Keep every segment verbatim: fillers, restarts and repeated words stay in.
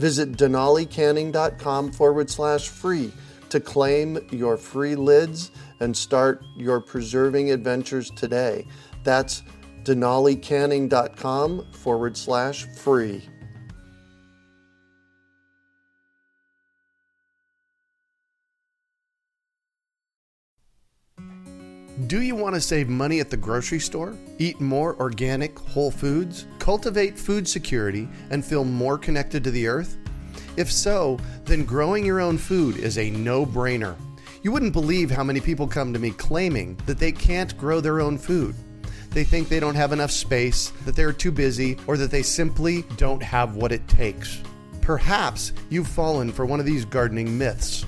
Visit denalicanning.com forward slash free to claim your free lids and start your preserving adventures today. That's denalicanning.com forward slash free. Do you want to save money at the grocery store, eat more organic whole foods, cultivate food security, and feel more connected to the earth? If so, then growing your own food is a no-brainer. You wouldn't believe how many people come to me claiming that they can't grow their own food. They think they don't have enough space, that they're too busy, or that they simply don't have what it takes. Perhaps you've fallen for one of these gardening myths.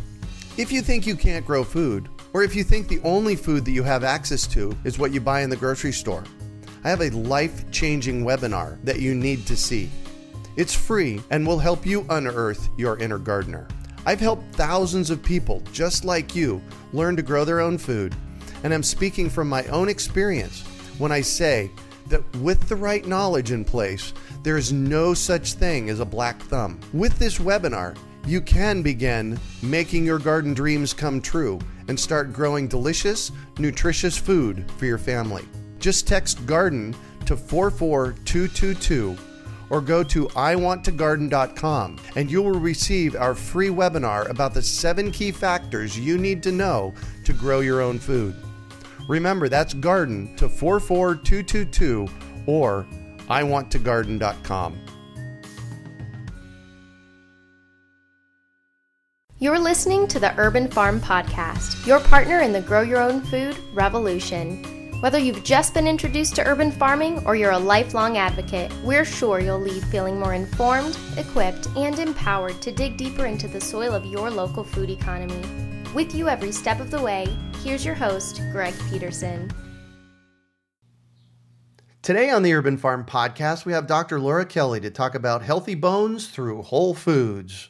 If you think you can't grow food, or if you think the only food that you have access to is what you buy in the grocery store, I have a life-changing webinar that you need to see. It's free and will help you unearth your inner gardener. I've helped thousands of people just like you learn to grow their own food, and I'm speaking from my own experience when I say that with the right knowledge in place, there is no such thing as a black thumb. With this webinar, you can begin making your garden dreams come true and start growing delicious, nutritious food for your family. Just text GARDEN to four four two two two or go to i want to garden dot com and you will receive our free webinar about the seven key factors you need to know to grow your own food. Remember, that's GARDEN to four four two two two or i want to garden dot com. You're listening to the Urban Farm Podcast, your partner in the Grow Your Own Food revolution. Whether you've just been introduced to urban farming or you're a lifelong advocate, we're sure you'll leave feeling more informed, equipped, and empowered to dig deeper into the soil of your local food economy. With you every step of the way, here's your host, Greg Peterson. Today on the Urban Farm Podcast, we have Doctor Laura Kelly to talk about healthy bones through whole foods.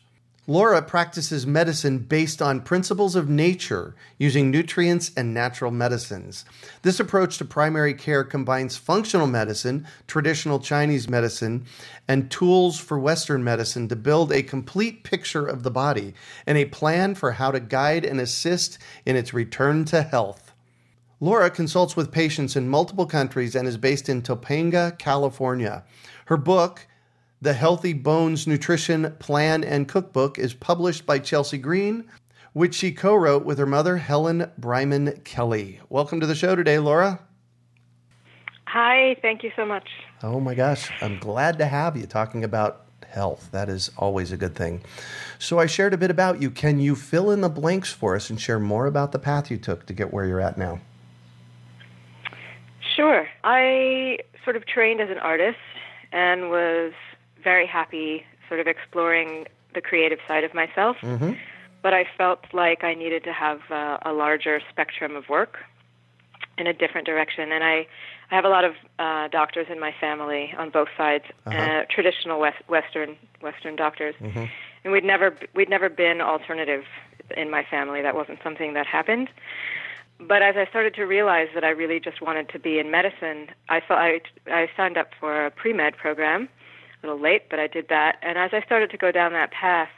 Laura practices medicine based on principles of nature, using nutrients and natural medicines. This approach to primary care combines functional medicine, traditional Chinese medicine, and tools for Western medicine to build a complete picture of the body and a plan for how to guide and assist in its return to health. Laura consults with patients in multiple countries and is based in Topanga, California. Her book, The Healthy Bones Nutrition Plan and Cookbook, is published by Chelsea Green, which she co-wrote with her mother, Helen Bryman Kelly. Welcome to the show today, Laura. Hi, thank you so much. Oh my gosh, I'm glad to have you talking about health. That is always a good thing. So I shared a bit about you. Can you fill in the blanks for us and share more about the path you took to get where you're at now? Sure. I sort of trained as an artist and was very happy sort of exploring the creative side of myself, mm-hmm. but I felt like I needed to have uh, a larger spectrum of work in a different direction. And I, I have a lot of uh, doctors in my family on both sides, uh-huh. uh, traditional West, Western Western doctors, mm-hmm. and we'd never we'd never been alternative in my family. That wasn't something that happened. But as I started to realize that I really just wanted to be in medicine, I thought I I signed up for a pre-med program. A little late, but I did that. And as I started to go down that path,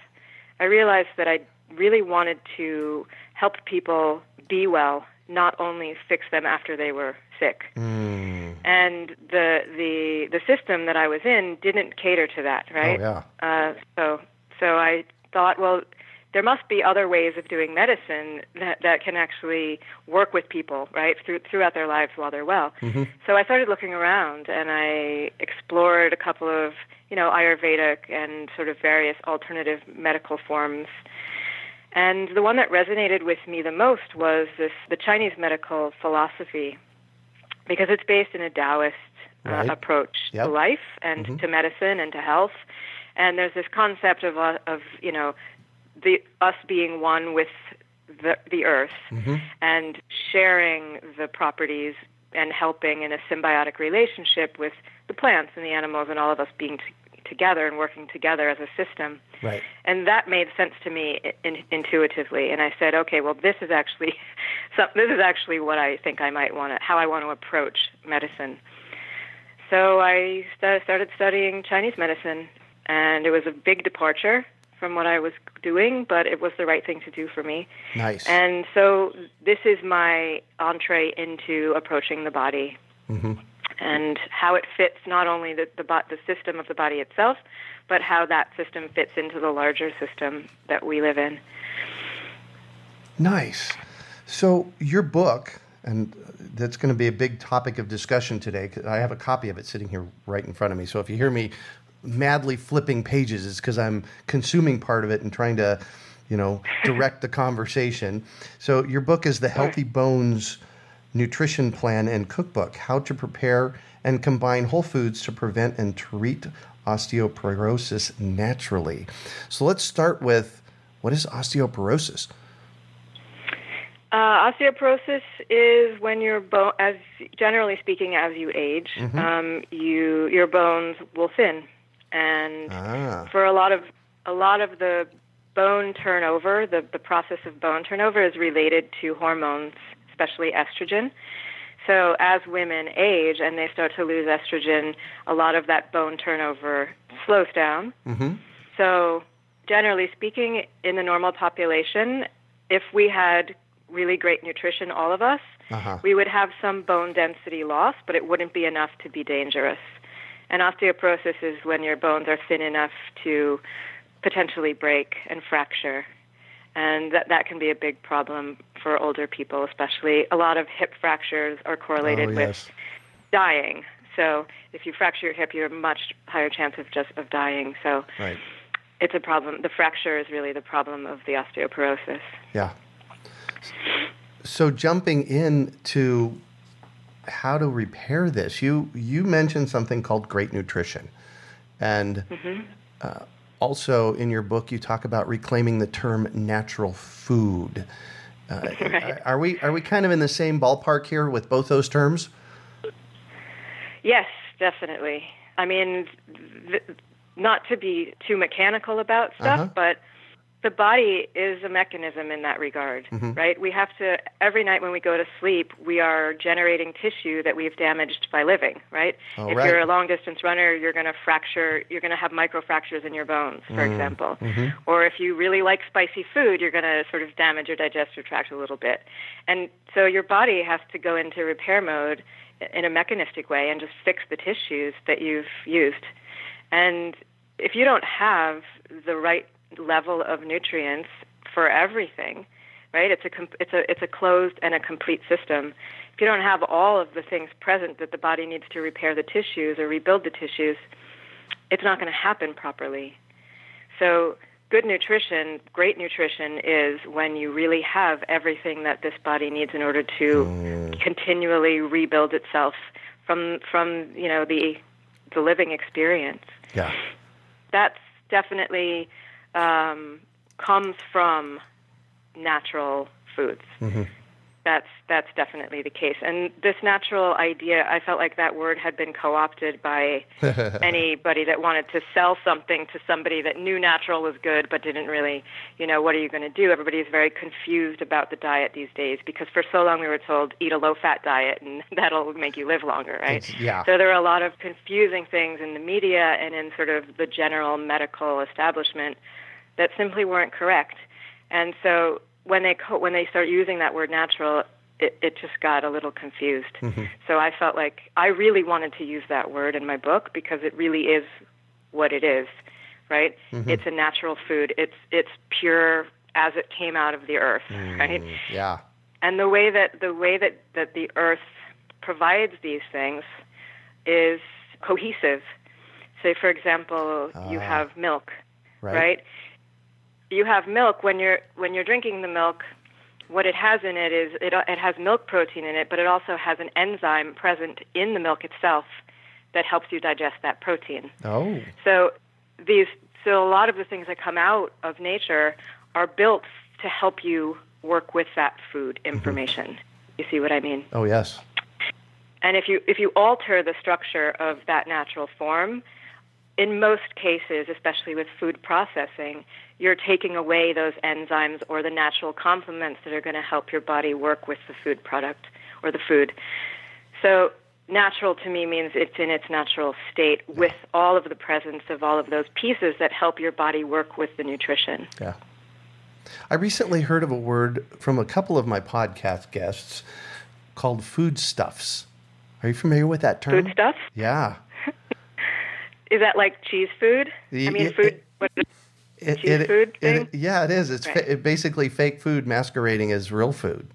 I realized that I really wanted to help people be well, not only fix them after they were sick. Mm. And the the the system that I was in didn't cater to that, right? Oh, yeah. Uh, so so I thought, well, there must be other ways of doing medicine that, that can actually work with people, right, through, throughout their lives while they're well. Mm-hmm. So I started looking around, and I explored a couple of, you know, Ayurvedic and sort of various alternative medical forms. And the one that resonated with me the most was this the Chinese medical philosophy, because it's based in a Taoist uh, right. approach yep. to life and mm-hmm. to medicine and to health. And there's this concept of, uh, of you know, the us being one with the, the earth mm-hmm. and sharing the properties and helping in a symbiotic relationship with the plants and the animals and all of us being t- together and working together as a system. Right. And that made sense to me in, intuitively. And I said, okay, well, this is actually so, this is actually what I think I might want to, how I want to approach medicine. So I st- started studying Chinese medicine, and it was a big departure from what I was doing, but it was the right thing to do for me. Nice. And so this is my entree into approaching the body mm-hmm. and how it fits not only the, the the system of the body itself, but how that system fits into the larger system that we live in. Nice. So your book, and that's going to be a big topic of discussion today, because I have a copy of it sitting here right in front of me. So if you hear me madly flipping pages, is because I'm consuming part of it and trying to, you know, direct the conversation. So your book is The Healthy Bones Nutrition Plan and Cookbook, How to Prepare and Combine Whole Foods to Prevent and Treat Osteoporosis Naturally. So let's start with, what is osteoporosis? Uh, osteoporosis is when your bone, as generally speaking, as you age, mm-hmm. um, you your bones will thin. And ah. for a lot of a lot of the bone turnover, the, the process of bone turnover is related to hormones, especially estrogen. So as women age and they start to lose estrogen, a lot of that bone turnover slows down. Mm-hmm. So generally speaking, in the normal population, if we had really great nutrition, all of us, uh-huh. we would have some bone density loss, but it wouldn't be enough to be dangerous. And osteoporosis is when your bones are thin enough to potentially break and fracture. And that, that can be a big problem for older people, especially. A lot of hip fractures are correlated oh, yes. with dying. So if you fracture your hip, you have a much higher chance of just of dying. So right. it's a problem. The fracture is really the problem of the osteoporosis. Yeah. So jumping in to how to repair this, you you mentioned something called great nutrition. And mm-hmm. uh, also in your book, you talk about reclaiming the term natural food. Uh, right. Are we are we kind of in the same ballpark here with both those terms? Yes, definitely. I mean, th- not to be too mechanical about stuff, uh-huh. but the body is a mechanism in that regard, mm-hmm. right? We have to, every night when we go to sleep, we are generating tissue that we've damaged by living, right? All if right. you're a long-distance runner, you're going to fracture, you're going to have microfractures in your bones, for mm. example. Mm-hmm. Or if you really like spicy food, you're going to sort of damage your digestive tract a little bit. And so your body has to go into repair mode in a mechanistic way and just fix the tissues that you've used. And if you don't have the right level of nutrients for everything, right? It's a it's a it's a closed and a complete system. If you don't have all of the things present that the body needs to repair the tissues or rebuild the tissues, it's not going to happen properly. So good nutrition, great nutrition is when you really have everything that this body needs in order to mm. continually rebuild itself from from, you know, the the living experience. Yeah. That's definitely Um, comes from natural foods. Mm-hmm. That's that's definitely the case. And this natural idea, I felt like that word had been co-opted by anybody that wanted to sell something to somebody that knew natural was good but didn't really, you know, what are you going to do? Everybody is very confused about the diet these days because for so long we were told, eat a low-fat diet and that'll make you live longer, right? It's, yeah. So there are a lot of confusing things in the media and in sort of the general medical establishment that simply weren't correct. And so when they co- when they start using that word natural, it, it just got a little confused. Mm-hmm. So I felt like I really wanted to use that word in my book because it really is what it is, right? Mm-hmm. It's a natural food. It's it's pure as it came out of the earth, mm, right? Yeah. And the way that the way that, that the earth provides these things is cohesive. Say, for example, uh, you have milk, right? right? You have milk. When you're when you're drinking the milk, what it has in it is it it has milk protein in it, but it also has an enzyme present in the milk itself that helps you digest that protein. Oh. So these so a lot of the things that come out of nature are built to help you work with that food information. Mm-hmm. You see what I mean? Oh, yes. And if you if you alter the structure of that natural form, in most cases, especially with food processing, you're taking away those enzymes or the natural complements that are going to help your body work with the food product or the food. So natural to me means it's in its natural state with all of the presence of all of those pieces that help your body work with the nutrition. Yeah. I recently heard of a word from a couple of my podcast guests called foodstuffs. Are you familiar with that term? Foodstuffs? Yeah. Is that like cheese food? The, I mean, it, food. What, it, cheese it, food it, thing? It, yeah, it is. It's right. fa- it basically fake food masquerading as real food.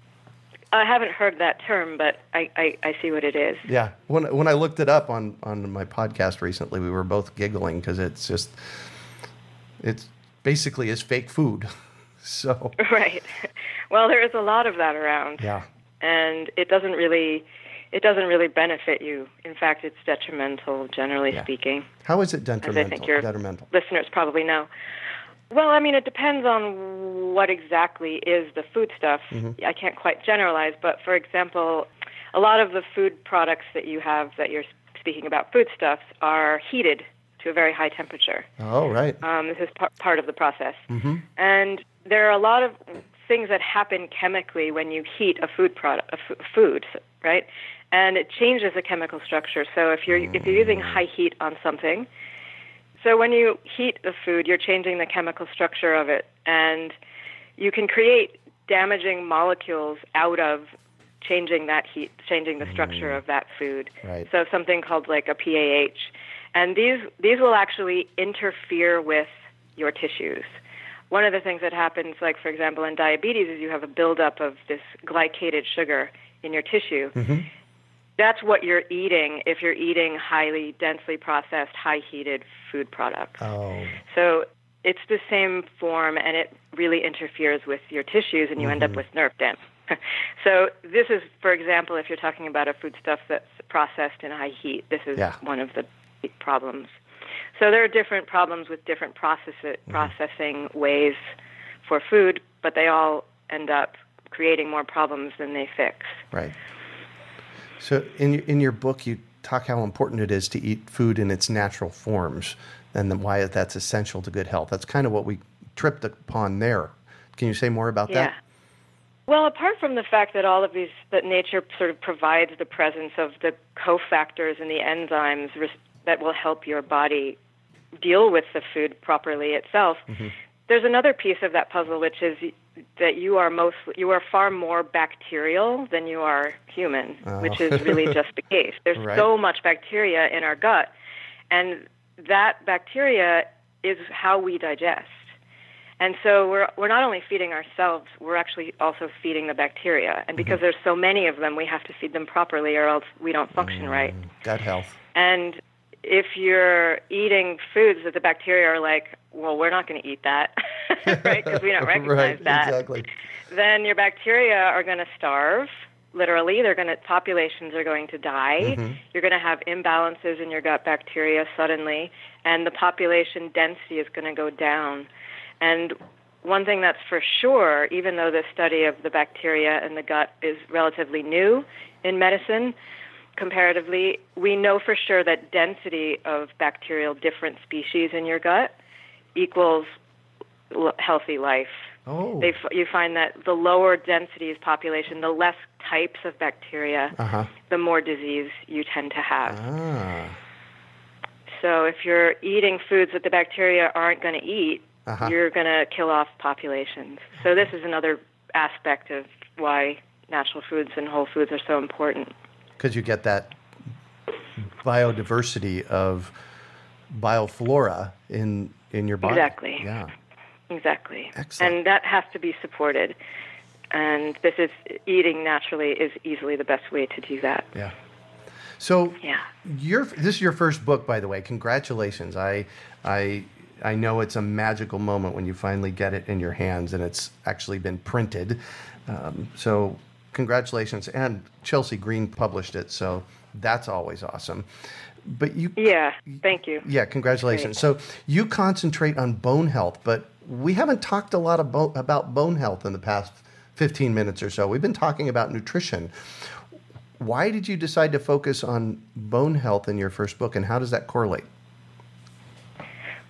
I haven't heard that term, but I, I, I see what it is. Yeah. When when I looked it up on, on my podcast recently, we were both giggling because it's just, it's basically is fake food. So right. Well, there is a lot of that around. Yeah. And it doesn't really... It doesn't really benefit you. In fact, it's detrimental, generally yeah. speaking. How is it detrimental? As I think your detrimental. listeners probably know. Well, I mean, it depends on what exactly is the foodstuff. Mm-hmm. I can't quite generalize, but for example, a lot of the food products that you have that you're speaking about, foodstuffs, are heated to a very high temperature. Oh, right. Um, this is p- part of the process. Mm-hmm. And there are a lot of things that happen chemically when you heat a food product, a f- food, right? And it changes the chemical structure. So if you're if you're using high heat on something, so when you heat the food, you're changing the chemical structure of it, and you can create damaging molecules out of changing that heat, changing the structure mm. of that food. Right. So something called like a P A H, and these these will actually interfere with your tissues. One of the things that happens, like for example, in diabetes, is you have a buildup of this glycated sugar in your tissue. Mm-hmm. That's what you're eating if you're eating highly densely processed, high-heated food products. Oh. So it's the same form, and it really interferes with your tissues, and you mm-hmm. end up with nerve damage. So this is, for example, if you're talking about a foodstuff that's processed in high heat, this is yeah. one of the problems. So there are different problems with different process- mm-hmm. processing ways for food, but they all end up creating more problems than they fix. Right. So in in your book, you talk how important it is to eat food in its natural forms and the, why that's essential to good health. That's kind of what we tripped upon there. Can you say more about yeah. that? Well, apart from the fact that all of these, that nature sort of provides the presence of the cofactors and the enzymes that will help your body deal with the food properly itself, mm-hmm. there's another piece of that puzzle, which is that you are most, you are far more bacterial than you are human, oh. which is really just the case. There's right. so much bacteria in our gut, and that bacteria is how we digest. And so we're we're not only feeding ourselves, we're actually also feeding the bacteria. And because mm-hmm. there's so many of them, we have to feed them properly, or else we don't function mm, right. Gut health. And if you're eating foods that the bacteria are like, well, we're not going to eat that, right, because we don't recognize right, that, exactly. then your bacteria are going to starve, literally. They're going to, populations are going to die. Mm-hmm. You're going to have imbalances in your gut bacteria suddenly, and the population density is going to go down. And one thing that's for sure, even though the study of the bacteria in the gut is relatively new in medicine, comparatively, we know for sure that density of bacterial different species in your gut equals l- healthy life. Oh. They f- you find that the lower densities population, the less types of bacteria, uh-huh. the more disease you tend to have. Ah. So if you're eating foods that the bacteria aren't going to eat, uh-huh. you're going to kill off populations. So this is another aspect of why natural foods and whole foods are so important. Because you get that biodiversity of bioflora in in your body. Exactly. Yeah. Exactly. Excellent. And that has to be supported. And this is eating naturally is easily the best way to do that. Yeah. So yeah. Your, this is your first book, by the way. Congratulations. I I I know it's a magical moment when you finally get it in your hands and it's actually been printed. Um, so congratulations. And Chelsea Green published it, so that's always awesome. But you Yeah, thank you. Yeah, congratulations. Great. So you concentrate on bone health, but we haven't talked a lot about, about bone health in the past fifteen minutes or so. We've been talking about nutrition. Why did you decide to focus on bone health in your first book, and how does that correlate?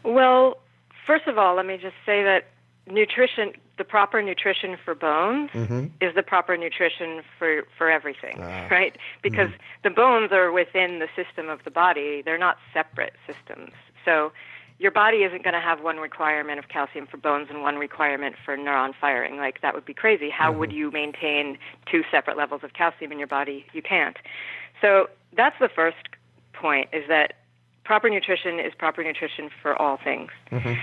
Well, first of all, let me just say that nutrition, the proper nutrition for bones mm-hmm. is the proper nutrition for, for everything, ah. right? Because mm-hmm. the bones are within the system of the body. They're not separate systems. So your body isn't going to have one requirement of calcium for bones and one requirement for neuron firing. Like, that would be crazy. How mm-hmm. would you maintain two separate levels of calcium in your body? You can't. So that's the first point, is that proper nutrition is proper nutrition for all things. Mm-hmm.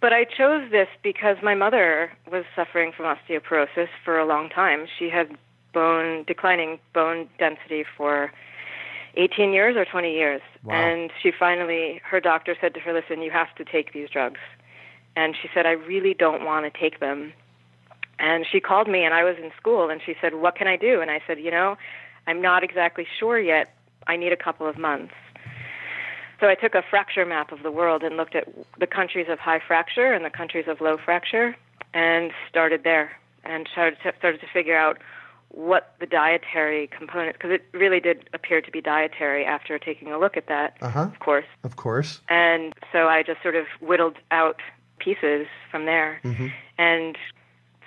But I chose this because my mother was suffering from osteoporosis for a long time. She had bone declining bone density for eighteen years or twenty years. Wow. And she finally, her doctor said to her, listen, you have to take these drugs. And she said, I really don't want to take them. And she called me, and I was in school, and she said, what can I do? And I said, you know, I'm not exactly sure yet. I need a couple of months. So I took a fracture map of the world and looked at the countries of high fracture and the countries of low fracture, and started there and started to, started to figure out what the dietary component, because it really did appear to be dietary after taking a look at that, uh-huh. of course. Of course. And so I just sort of whittled out pieces from there mm-hmm. and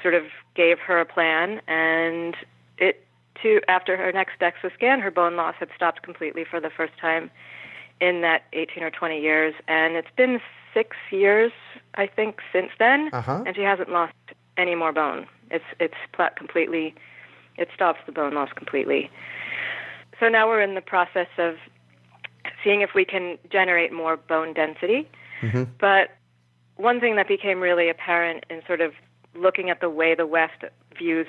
sort of gave her a plan. And it too, after her next DEXA scan, her bone loss had stopped completely for the first time in that eighteen or twenty years. And it's been six years, I think, since then, uh-huh. and she hasn't lost any more bone. It's it's completely... It stops the bone loss completely. So now we're in the process of seeing if we can generate more bone density. Mm-hmm. But one thing that became really apparent in sort of looking at the way the West views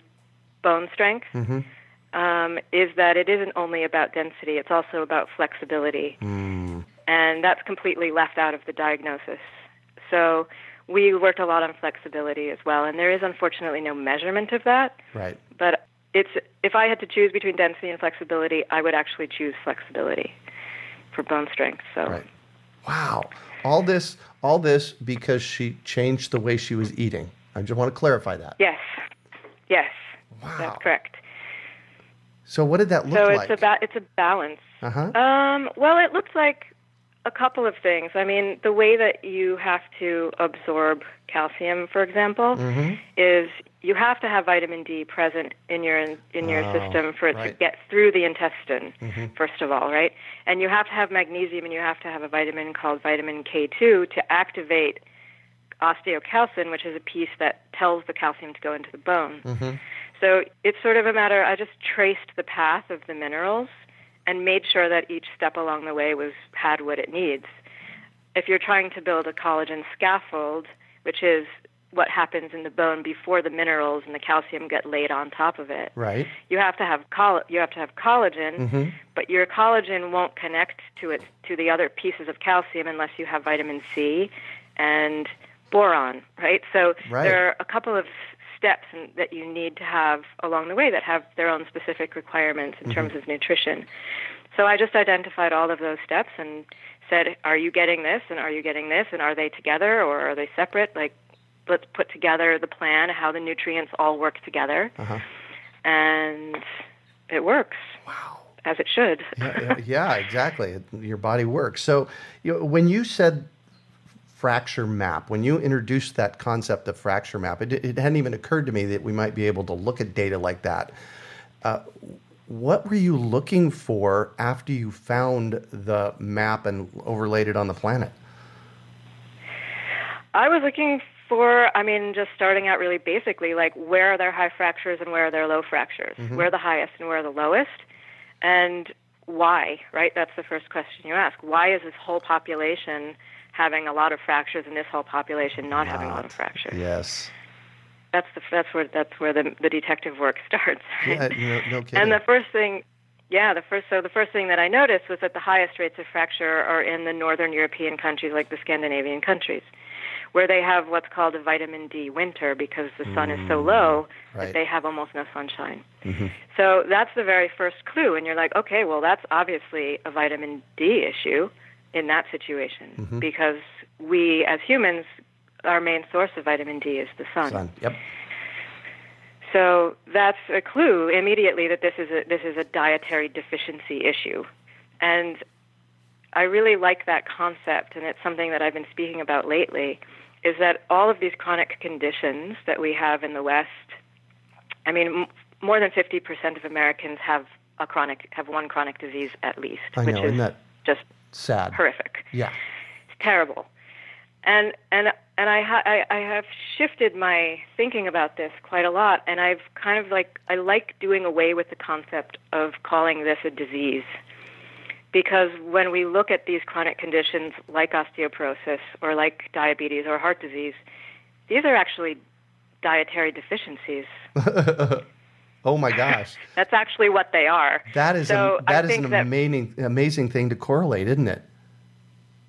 bone strength mm-hmm. um, is that it isn't only about density. It's also about flexibility. Mm. And that's completely left out of the diagnosis. So we worked a lot on flexibility as well. And there is, unfortunately, no measurement of that. Right. But It's if I had to choose between density and flexibility, I would actually choose flexibility for bone strength. So, right. Wow, all this, all this because she changed the way she was eating. I just want to clarify that. Yes, yes, wow. That's correct. So, what did that look like? So it's like? about it's a balance. Uh huh. Um, well, it looks like a couple of things. I mean, the way that you have to absorb calcium, for example, mm-hmm. is you have to have vitamin D present in your in your oh, system for it right. to get through the intestine, mm-hmm. first of all, right? And you have to have magnesium, and you have to have a vitamin called vitamin K two to activate osteocalcin, which is a piece that tells the calcium to go into the bone. Mm-hmm. So it's sort of a matter, I just traced the path of the minerals and made sure that each step along the way was had what it needs. If you're trying to build a collagen scaffold, which is what happens in the bone before the minerals and the calcium get laid on top of it. Right. You have to have coll- you have to have collagen, mm-hmm. but your collagen won't connect to it to the other pieces of calcium unless you have vitamin C and boron, right? So right. there are a couple of steps in, that you need to have along the way that have their own specific requirements in mm-hmm. terms of nutrition. So I just identified all of those steps and said, are you getting this and are you getting this and are they together or are they separate? Like, let's put together the plan, how the nutrients all work together. Uh-huh. And it works. Wow. As it should. yeah, yeah, exactly. Your body works. So you know, when you said fracture map, when you introduced that concept of fracture map, it, it hadn't even occurred to me that we might be able to look at data like that. Uh, what were you looking for after you found the map and overlaid it on the planet? I was looking for... For, I mean, just starting out really basically, like, where are their high fractures and where are their low fractures? Mm-hmm. Where are the highest and where are the lowest? And why, right? That's the first question you ask. Why is this whole population having a lot of fractures and this whole population not, not having a lot of fractures. Yes. That's the that's where that's where the, the detective work starts. Right? Yeah, no, no kidding. And the first thing, yeah, the first so the first thing that I noticed was that the highest rates of fracture are in the northern European countries, like the Scandinavian countries, where they have what's called a vitamin D winter because the sun mm, is so low right. that they have almost no sunshine. Mm-hmm. So that's the very first clue, and you're like, okay, well, that's obviously a vitamin D issue in that situation mm-hmm. because we as humans. Our main source of vitamin D is the sun. Sun. Yep. So that's a clue immediately that this is a this is a dietary deficiency issue, and I really like that concept, and it's something that I've been speaking about lately. Is that all of these chronic conditions that we have in the West? I mean, m- more than fifty percent of Americans have a chronic have one chronic disease at least, I which know, is that just sad, horrific. Yeah, it's terrible. And and and I, ha- I I have shifted my thinking about this quite a lot, and I've kind of like I like doing away with the concept of calling this a disease, because when we look at these chronic conditions like osteoporosis or like diabetes or heart disease, these are actually dietary deficiencies. Oh my gosh! That's actually what they are. That is so a, that I is an that amazing amazing thing to correlate, isn't it?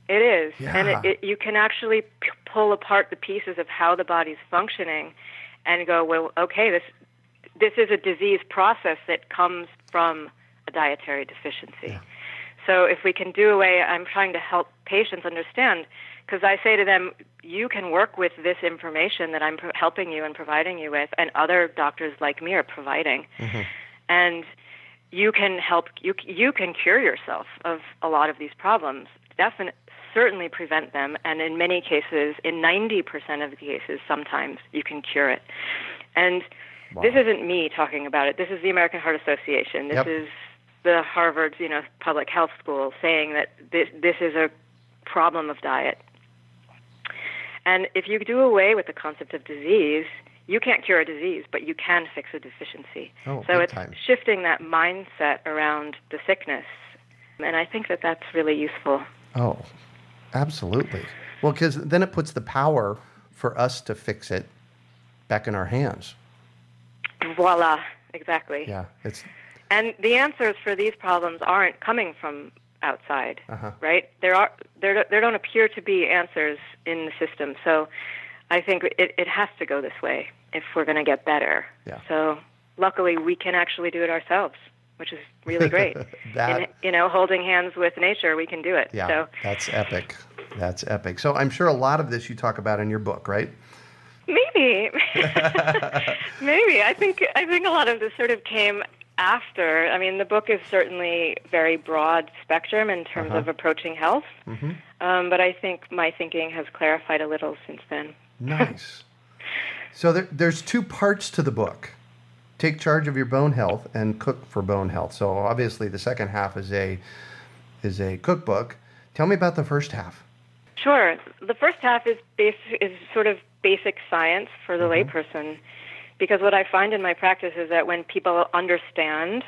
It is, yeah. and it, it, you can actually p- pull apart the pieces of how the body's functioning, and go, well, okay, this this is a disease process that comes from a dietary deficiency. Yeah. So if we can do away, I'm trying to help patients understand, because I say to them, you can work with this information that I'm pro- helping you and providing you with, and other doctors like me are providing, mm-hmm. and you can help you you can cure yourself of a lot of these problems. Definitely. Certainly prevent them, and in many cases, in ninety percent of the cases, sometimes you can cure it. And wow. This isn't me talking about it. This is the American Heart Association. This yep. is the Harvard, you know, public health school saying that this this is a problem of diet. And if you do away with the concept of disease, you can't cure a disease, but you can fix a deficiency. Oh, so it's time. Shifting that mindset around the sickness, and I think that that's really useful. Oh. Absolutely. Well, because then it puts the power for us to fix it back in our hands. Voila. Exactly. Yeah. It's. And the answers for these problems aren't coming from outside, uh-huh. right? There are there there don't appear to be answers in the system. So I think it, it has to go this way if we're going to get better. Yeah. So luckily we can actually do it ourselves, which is really great. that, and, you know, holding hands with nature, we can do it. Yeah, so. That's epic. That's epic. So I'm sure a lot of this you talk about in your book, right? Maybe. Maybe. I think I think a lot of this sort of came after. I mean, the book is certainly very broad spectrum in terms uh-huh. of approaching health, mm-hmm. um, but I think my thinking has clarified a little since then. Nice. So there, there's two parts to the book. Take charge of your bone health and cook for bone health. So obviously the second half is a is a cookbook. Tell me about the first half. Sure. The first half is base, is sort of basic science for the mm-hmm. layperson, because what I find in my practice is that when people understand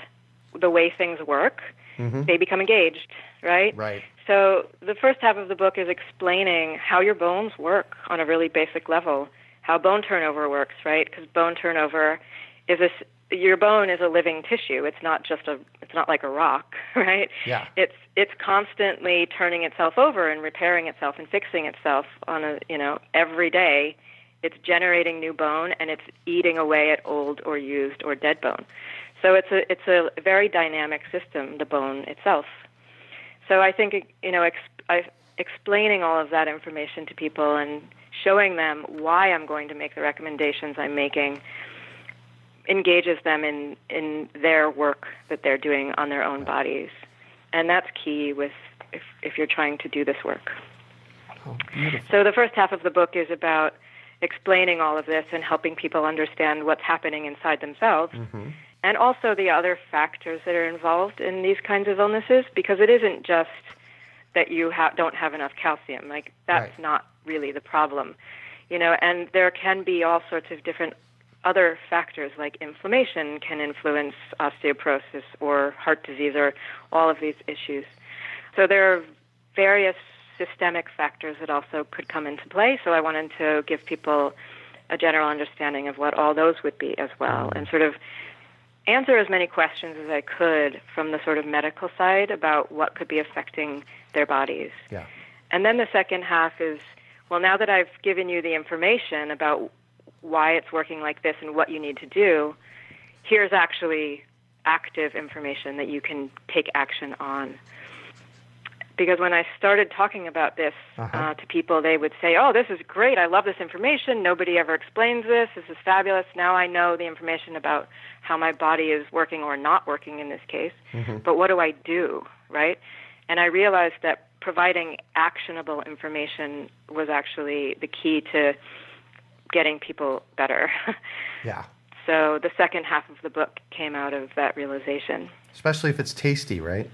the way things work, mm-hmm. they become engaged, right? Right. So the first half of the book is explaining how your bones work on a really basic level, how bone turnover works, right? Because bone turnover is this your bone is a living tissue. It's not just a it's not like a rock, right? Yeah. It's it's constantly turning itself over and repairing itself and fixing itself on a you know, every day it's generating new bone and it's eating away at old or used or dead bone. So it's a it's a very dynamic system, the bone itself. So I think you know, ex, I, explaining all of that information to people and showing them why I'm going to make the recommendations I'm making engages them in, in their work that they're doing on their own bodies. And that's key with if, if you're trying to do this work. Oh, beautiful. So the first half of the book is about explaining all of this and helping people understand what's happening inside themselves mm-hmm. and also the other factors that are involved in these kinds of illnesses, because it isn't just that you ha- don't have enough calcium. Like, that's right. not really the problem. You know, and there can be all sorts of different other factors like inflammation can influence osteoporosis or heart disease or all of these issues. So there are various systemic factors that also could come into play. So I wanted to give people a general understanding of what all those would be as well, and sort of answer as many questions as I could from the sort of medical side about what could be affecting their bodies. Yeah. And then the second half is, well, now that I've given you the information about why it's working like this and what you need to do, here's actually active information that you can take action on. Because when I started talking about this uh-huh. uh, to people, they would say, oh, this is great. I love this information. Nobody ever explains this. This is fabulous. Now I know the information about how my body is working or not working in this case. Mm-hmm. But what do I do, right? And I realized that providing actionable information was actually the key to getting people better. Yeah. So the second half of the book came out of that realization. Especially if it's tasty, right?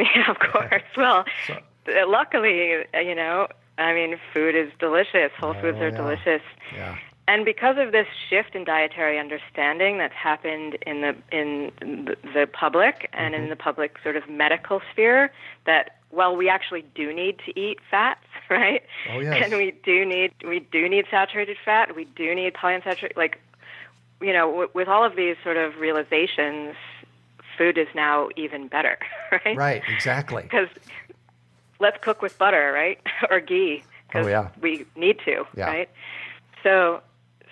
Yeah, of course. Well, so, luckily, you know, I mean, food is delicious. Whole foods are yeah. delicious. Yeah. And because of this shift in dietary understanding that's happened in the in the public and mm-hmm. in the public sort of medical sphere, that well, we actually do need to eat fats, right? Oh yes. And we do need we do need saturated fat. We do need polyunsaturated. Like, you know, w- with all of these sort of realizations, food is now even better, right? Right, exactly. Because let's cook with butter, right? Or ghee, because oh, yeah. we need to, yeah. right? So,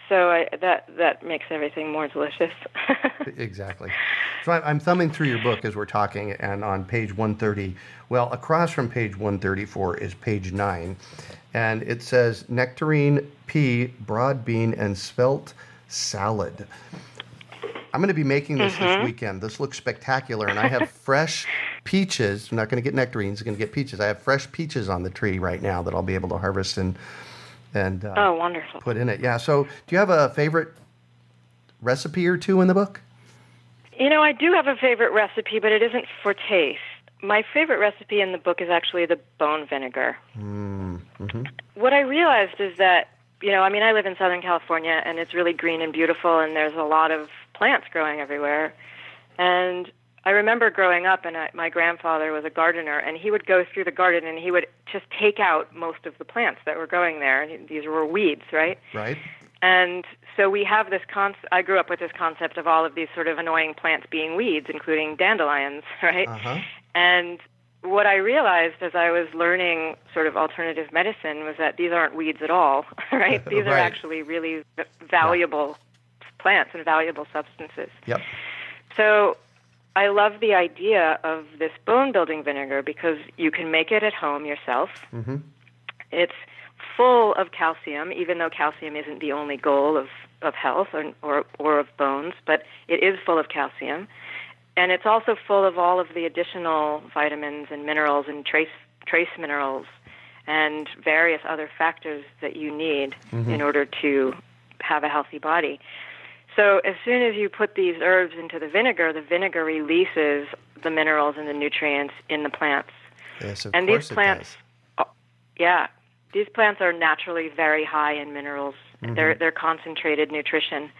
so I, that that makes everything more delicious. Exactly. So I'm thumbing through your book as we're talking, and on page one thirty, well, across from page one thirty-four is page nine, and it says nectarine, pea, broad bean, and spelt salad. I'm going to be making this mm-hmm. this weekend. This looks spectacular. And I have fresh peaches. I'm not going to get nectarines. I'm going to get peaches. I have fresh peaches on the tree right now that I'll be able to harvest and and uh, oh, wonderful. Put in it. Yeah. So do you have a favorite recipe or two in the book? You know, I do have a favorite recipe, but it isn't for taste. My favorite recipe in the book is actually the bone vinegar. Mm-hmm. What I realized is that, you know, I mean, I live in Southern California, and it's really green and beautiful, and there's a lot of plants growing everywhere. And I remember growing up, and I, my grandfather was a gardener, and he would go through the garden and he would just take out most of the plants that were growing there. And these were weeds, right? Right. And so we have this concept, I grew up with this concept of all of these sort of annoying plants being weeds, including dandelions, right? Uh-huh. And what I realized as I was learning sort of alternative medicine was that these aren't weeds at all, right? These right. are actually really v- valuable yeah. plants and valuable substances. Yep. So I love the idea of this bone building vinegar because you can make it at home yourself. Mm-hmm. It's full of calcium, even though calcium isn't the only goal of, of health or, or or of bones, but it is full of calcium. And it's also full of all of the additional vitamins and minerals and trace trace minerals and various other factors that you need mm-hmm. in order to have a healthy body. So as soon as you put these herbs into the vinegar, the vinegar releases the minerals and the nutrients in the plants. Yes, of and course these plants, it does. Yeah, these plants are naturally very high in minerals. Mm-hmm. They're they're concentrated nutrition,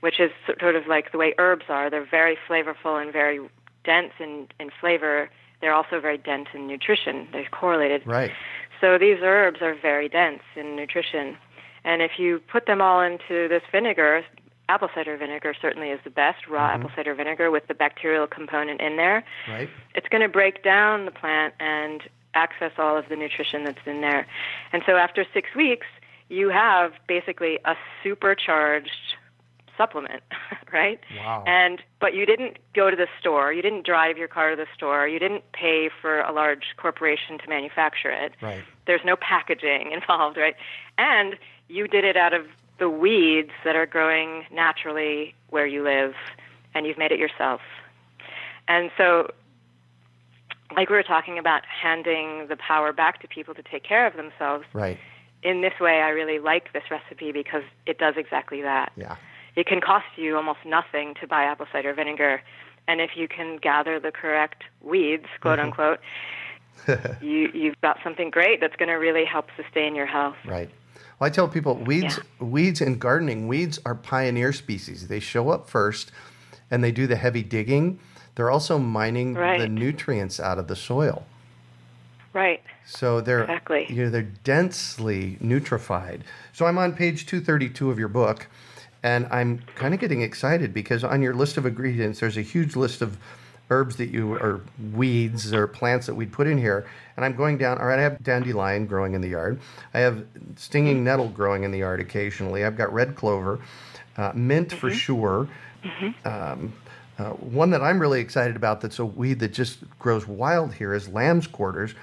which is sort of like the way herbs are. They're very flavorful and very dense in, in flavor. They're also very dense in nutrition. They're correlated. Right. So these herbs are very dense in nutrition. And if you put them all into this vinegar, apple cider vinegar certainly is the best, raw mm-hmm. apple cider vinegar with the bacterial component in there. Right. It's going to break down the plant and access all of the nutrition that's in there. And so after six weeks, you have basically a supercharged supplement, right? Wow. And but you didn't go to the store. You didn't drive your car to the store. You didn't pay for a large corporation to manufacture it. Right. There's no packaging involved, right? And you did it out of the weeds that are growing naturally where you live, and you've made it yourself. And so, like we were talking about handing the power back to people to take care of themselves, right. in this way I really like this recipe because it does exactly that. Yeah. It can cost you almost nothing to buy apple cider vinegar, and if you can gather the correct weeds, quote-unquote, you, you've got something great that's going to really help sustain your health. Right. I tell people weeds, yeah. weeds in gardening, weeds are pioneer species. They show up first and they do the heavy digging. They're also mining right. the nutrients out of the soil. Right. So they're exactly. you know, they're densely nutrified. So I'm on page two thirty-two of your book, and I'm kind of getting excited because on your list of ingredients, there's a huge list of herbs that you, or weeds or plants that we'd put in here. And I'm going down, all right, I have dandelion growing in the yard. I have stinging nettle growing in the yard occasionally. I've got red clover, uh, mint mm-hmm. for sure. Mm-hmm. Um, uh, one that I'm really excited about that's a weed that just grows wild here is lamb's quarters.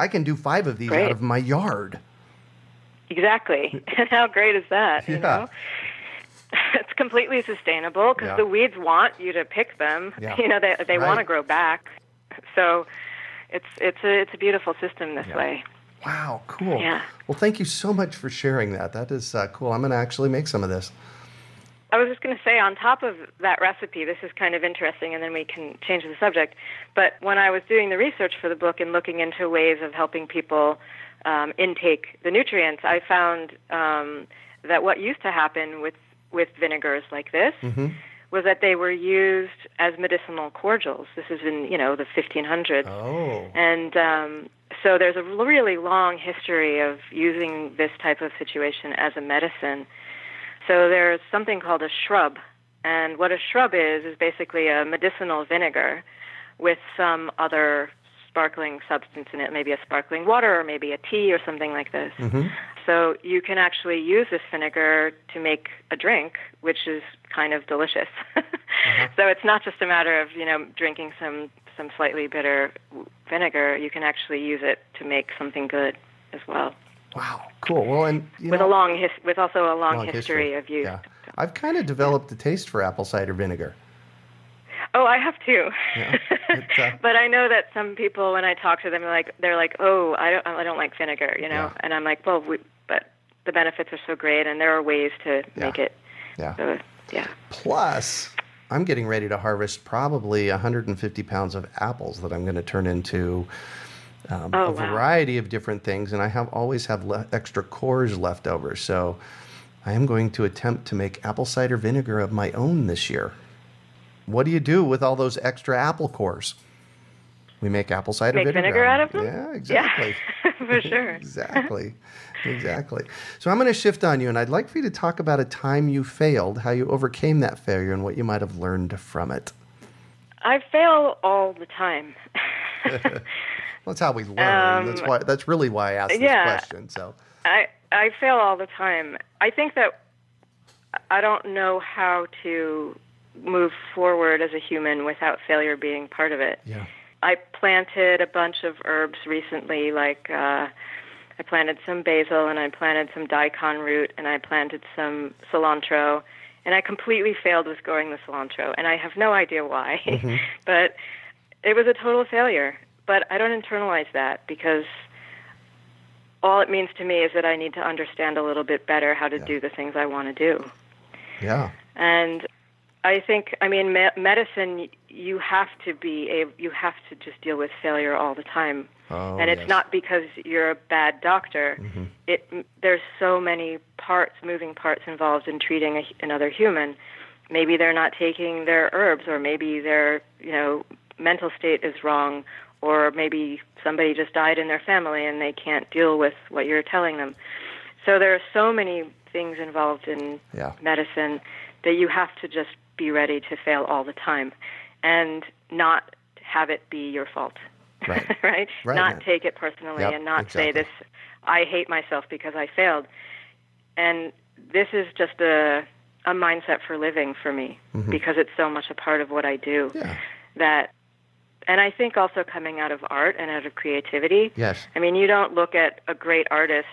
I can do five of these great. out of my yard. Exactly. And how great is that? Yeah. You know? It's completely sustainable because yeah. the weeds want you to pick them. Yeah. You know, they they right. want to grow back. So it's it's a it's a beautiful system this yeah. way. Wow, cool. Yeah. Well, thank you so much for sharing that. That is uh, cool. I'm going to actually make some of this. I was just going to say, on top of that recipe, this is kind of interesting, and then we can change the subject, but when I was doing the research for the book and looking into ways of helping people um, intake the nutrients, I found um, that what used to happen with, with vinegars like this mm-hmm. was that they were used as medicinal cordials. This is in, you know, the fifteen hundreds. Oh. And um, so there's a really long history of using this type of situation as a medicine. So there's something called a shrub, and what a shrub is is basically a medicinal vinegar with some other sparkling substance in it, maybe a sparkling water or maybe a tea or something like this. Mm-hmm. So you can actually use this vinegar to make a drink, which is kind of delicious. uh-huh. So it's not just a matter of, you know, drinking some, some slightly bitter vinegar. You can actually use it to make something good as well. Wow, cool. Well, and you with know, a long his, with also a long, long history, history of use. Yeah. I've kind of developed a taste for apple cider vinegar. Oh, I have too. Yeah, it, uh, but I know that some people, when I talk to them, they're like they're like, "Oh, I don't, I don't like vinegar," you know. Yeah. And I'm like, "Well, we, but the benefits are so great, and there are ways to yeah. make it." Yeah. So, yeah. Plus, I'm getting ready to harvest probably one hundred fifty pounds of apples that I'm going to turn into. Um, oh, a variety wow. of different things, and I have always have le- extra cores left over. So I am going to attempt to make apple cider vinegar of my own this year. What do you do with all those extra apple cores? We make apple cider make vinegar. vinegar out of them? Yeah, exactly. Yeah, for sure. exactly. Exactly. So I'm going to shift on you, and I'd like for you to talk about a time you failed, how you overcame that failure, and what you might have learned from it. I fail all the time. That's how we learn. Um, that's why. That's really why I asked yeah, this question. So I, I fail all the time. I think that I don't know how to move forward as a human without failure being part of it. Yeah. I planted a bunch of herbs recently. Like uh, I planted some basil, and I planted some daikon root, and I planted some cilantro, and I completely failed with growing the cilantro, and I have no idea why. Mm-hmm. But it was a total failure. But I don't internalize that because all it means to me is that I need to understand a little bit better how to yeah. do the things I want to do. Yeah. And I think, I mean, me- medicine, you have to be, a, you have to just deal with failure all the time. Oh, and it's yes. not because you're a bad doctor. Mm-hmm. It there's so many parts, moving parts involved in treating a, another human. Maybe they're not taking their herbs, or maybe their, you know, mental state is wrong. Or maybe somebody just died in their family and they can't deal with what you're telling them. So there are so many things involved in yeah. medicine that you have to just be ready to fail all the time and not have it be your fault, right? right? right not yeah. take it personally yep, and not exactly. say this, I hate myself because I failed. And this is just a, a mindset for living for me mm-hmm. because it's so much a part of what I do yeah. that... And I think also coming out of art and out of creativity. Yes. I mean, you don't look at a great artist's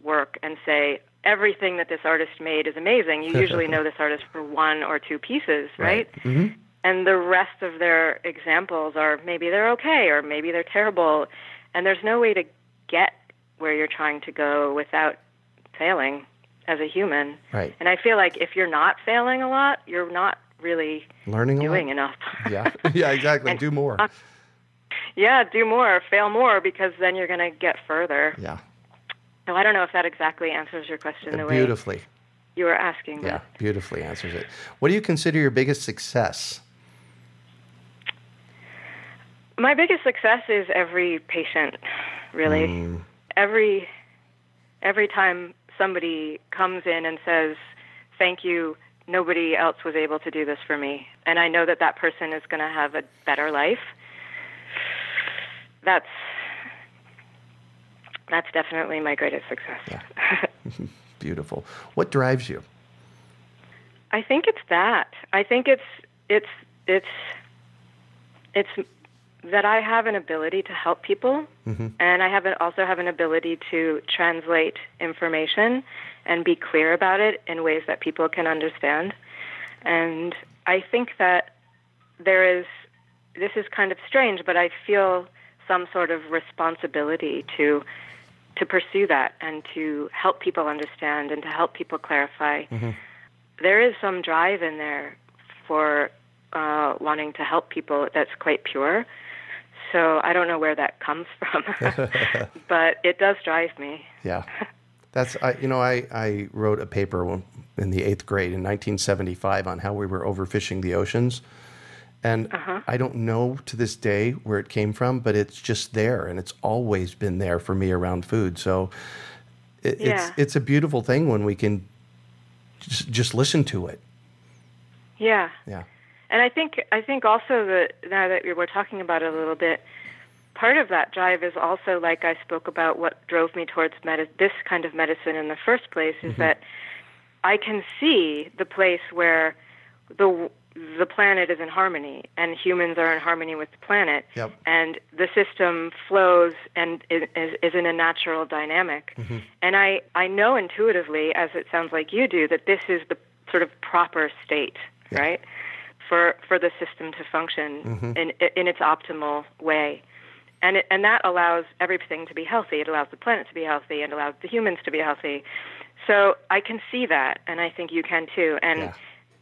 work and say, everything that this artist made is amazing. You usually know this artist for one or two pieces, right? right? Mm-hmm. And the rest of their examples are maybe they're okay or maybe they're terrible. And there's no way to get where you're trying to go without failing as a human. Right. And I feel like if you're not failing a lot, you're not really learning doing enough. yeah, yeah, exactly. And do more. Uh, yeah, do more, fail more, because then you're going to get further. Yeah. So I don't know if that exactly answers your question the beautifully. way you were asking. Yeah, that. beautifully answers it. What do you consider your biggest success? My biggest success is every patient really. Mm. Every every time somebody comes in and says, thank you, nobody else was able to do this for me, and I know that that person is going to have a better life, that's that's definitely my greatest success. Yeah. Beautiful. What drives you? I think it's that. I think it's it's it's it's that I have an ability to help people, mm-hmm. and I have an, also have an ability to translate information and be clear about it in ways that people can understand. And I think that there is, this is kind of strange, but I feel some sort of responsibility to to pursue that and to help people understand and to help people clarify. Mm-hmm. There is some drive in there for uh, wanting to help people that's quite pure. So I don't know where that comes from, but it does drive me. Yeah. That's, I, you know, I, I wrote a paper in the eighth grade in nineteen seventy-five on how we were overfishing the oceans. And uh-huh. I don't know to this day where it came from, but it's just there. And it's always been there for me around food. So it, yeah. it's, it's a beautiful thing when we can just, just listen to it. Yeah. Yeah. And I think I think also that now that we're talking about it a little bit, part of that drive is also, like I spoke about, what drove me towards med- this kind of medicine in the first place is mm-hmm. that I can see the place where the the planet is in harmony and humans are in harmony with the planet, yep. and the system flows and is, is in a natural dynamic. Mm-hmm. And I, I know intuitively, as it sounds like you do, that this is the sort of proper state, yeah. right? For, for the system to function mm-hmm. in in its optimal way. And it, and that allows everything to be healthy. It allows the planet to be healthy. It allows the humans to be healthy. So I can see that, and I think you can too. And yeah.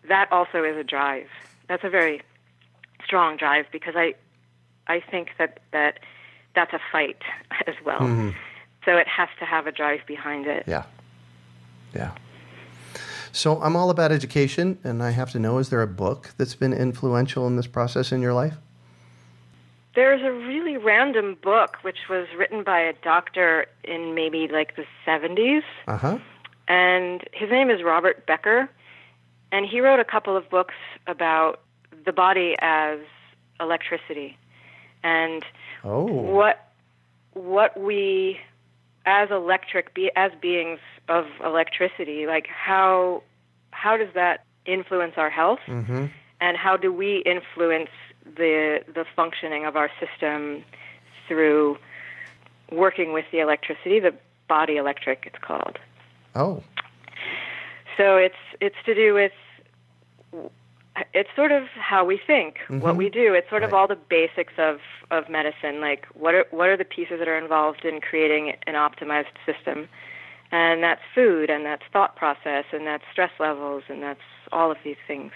that also is a drive. That's a very strong drive because I I think that, that that's a fight as well. Mm-hmm. So it has to have a drive behind it. Yeah. Yeah. So I'm all about education, and I have to know, is there a book that's been influential in this process in your life? There's a really random book, which was written by a doctor in maybe like the seventies. Uh-huh. And his name is Robert Becker, and he wrote a couple of books about the body as electricity and oh. what what we... as electric, be as beings of electricity, like how how does that influence our health, mm-hmm. and how do we influence the the functioning of our system through working with the electricity, the body electric, it's called. Oh. So it's it's to do with it's sort of how we think, mm-hmm. what we do. It's sort right. of all the basics of, of medicine, like what are what are the pieces that are involved in creating an optimized system. And that's food, and that's thought process, and that's stress levels, and that's all of these things.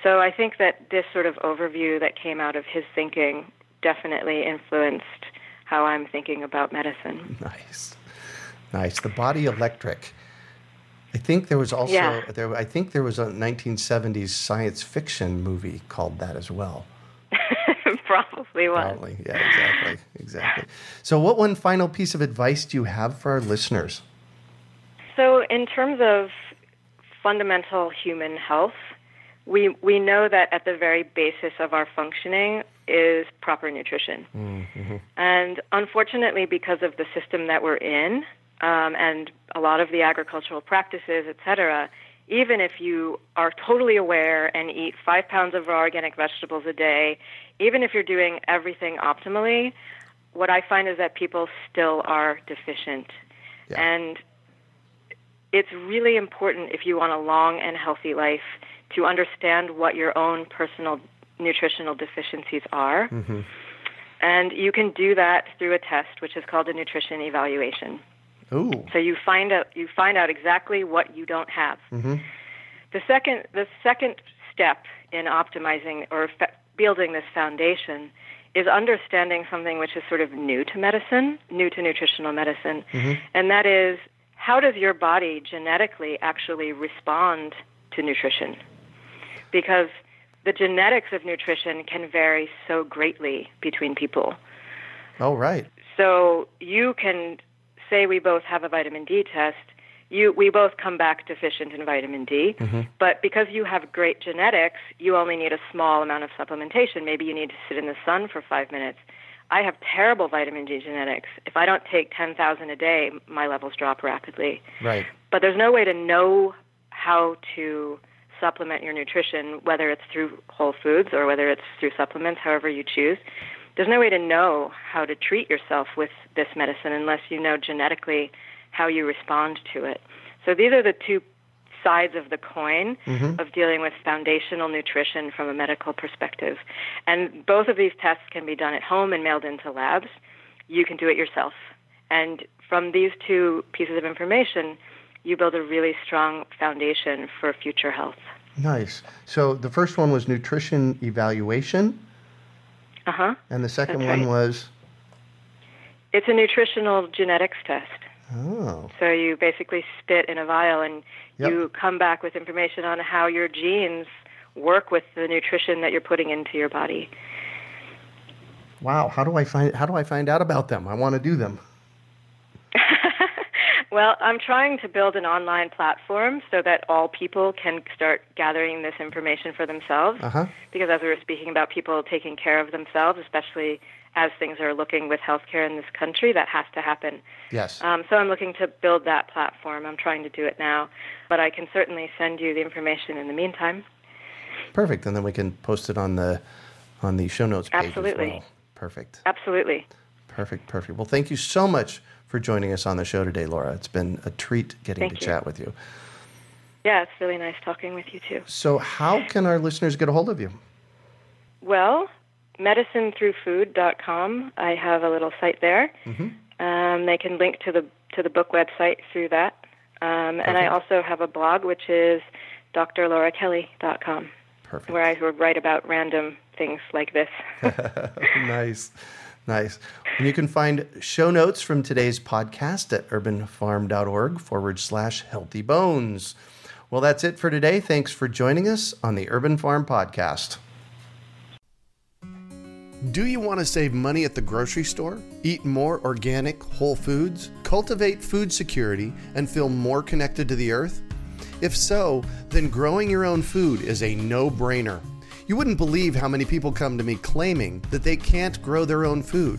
So I think that this sort of overview that came out of his thinking definitely influenced how I'm thinking about medicine. Nice. Nice. The body electric. I think there was also yeah. there. I think there was a nineteen seventies science fiction movie called that as well. Probably was. Probably, yeah, exactly, exactly. So, what one final piece of advice do you have for our listeners? So, in terms of fundamental human health, we we know that at the very basis of our functioning is proper nutrition, mm-hmm. and unfortunately, because of the system that we're in. Um, and a lot of the agricultural practices, et cetera, even if you are totally aware and eat five pounds of raw organic vegetables a day, even if you're doing everything optimally, what I find is that people still are deficient. Yeah. And it's really important if you want a long and healthy life to understand what your own personal nutritional deficiencies are. Mm-hmm. And you can do that through a test, which is called a nutrition evaluation. Ooh. So you find out you find out exactly what you don't have. Mm-hmm. The second the second step in optimizing or fe- building this foundation is understanding something which is sort of new to medicine, new to nutritional medicine, mm-hmm. and that is, how does your body genetically actually respond to nutrition? Because the genetics of nutrition can vary so greatly between people. Oh, right. So you can say we both have a vitamin D test. You, we both come back deficient in vitamin D, mm-hmm. but because you have great genetics, you only need a small amount of supplementation. Maybe you need to sit in the sun for five minutes. I have terrible vitamin D genetics. If I don't take ten thousand a day, my levels drop rapidly. Right. But there's no way to know how to supplement your nutrition, whether it's through whole foods or whether it's through supplements, however you choose. There's no way to know how to treat yourself with this medicine unless you know genetically how you respond to it. So these are the two sides of the coin mm-hmm. of dealing with foundational nutrition from a medical perspective. And both of these tests can be done at home and mailed into labs. You can do it yourself. And from these two pieces of information, you build a really strong foundation for future health. Nice. So the first one was nutrition evaluation. Uh-huh. And the second That's one right. was? It's a nutritional genetics test. Oh. So you basically spit in a vial and yep. you come back with information on how your genes work with the nutrition that you're putting into your body. Wow, how do I find how do I find out about them? I want to do them. Well, I'm trying to build an online platform so that all people can start gathering this information for themselves. Uh-huh. Because as we were speaking about people taking care of themselves, especially as things are looking with healthcare in this country, that has to happen. Yes. Um, so I'm looking to build that platform. I'm trying to do it now. But I can certainly send you the information in the meantime. Perfect. And then we can post it on the on the show notes page Absolutely. As well. Perfect. Absolutely. Perfect, perfect. Well, thank you so much for joining us on the show today, Laura. It's been a treat getting Thank to you. Chat with you. Yeah, it's really nice talking with you, too. So how can our listeners get a hold of you? Well, medicine through food dot com. I have a little site there. Mm-hmm. Um, they can link to the to the book website through that. Um, and I also have a blog, which is dr laura kelly dot com, Perfect. Where I write about random things like this. Nice. Nice. And you can find show notes from today's podcast at urbanfarm.org forward slash healthy bones. Well, that's it for today. Thanks for joining us on the Urban Farm Podcast. Do you want to save money at the grocery store, eat more organic whole foods, cultivate food security, and feel more connected to the earth? If so, then growing your own food is a no-brainer. You wouldn't believe how many people come to me claiming that they can't grow their own food.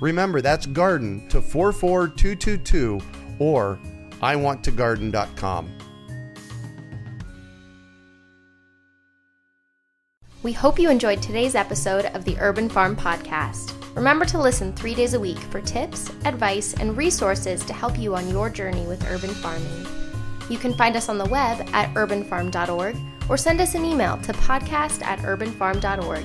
Remember, that's GARDEN to four four two two two or i want to garden dot com. We hope you enjoyed today's episode of the Urban Farm Podcast. Remember to listen three days a week for tips, advice, and resources to help you on your journey with urban farming. You can find us on the web at urban farm dot org or send us an email to podcast at urban farm dot org.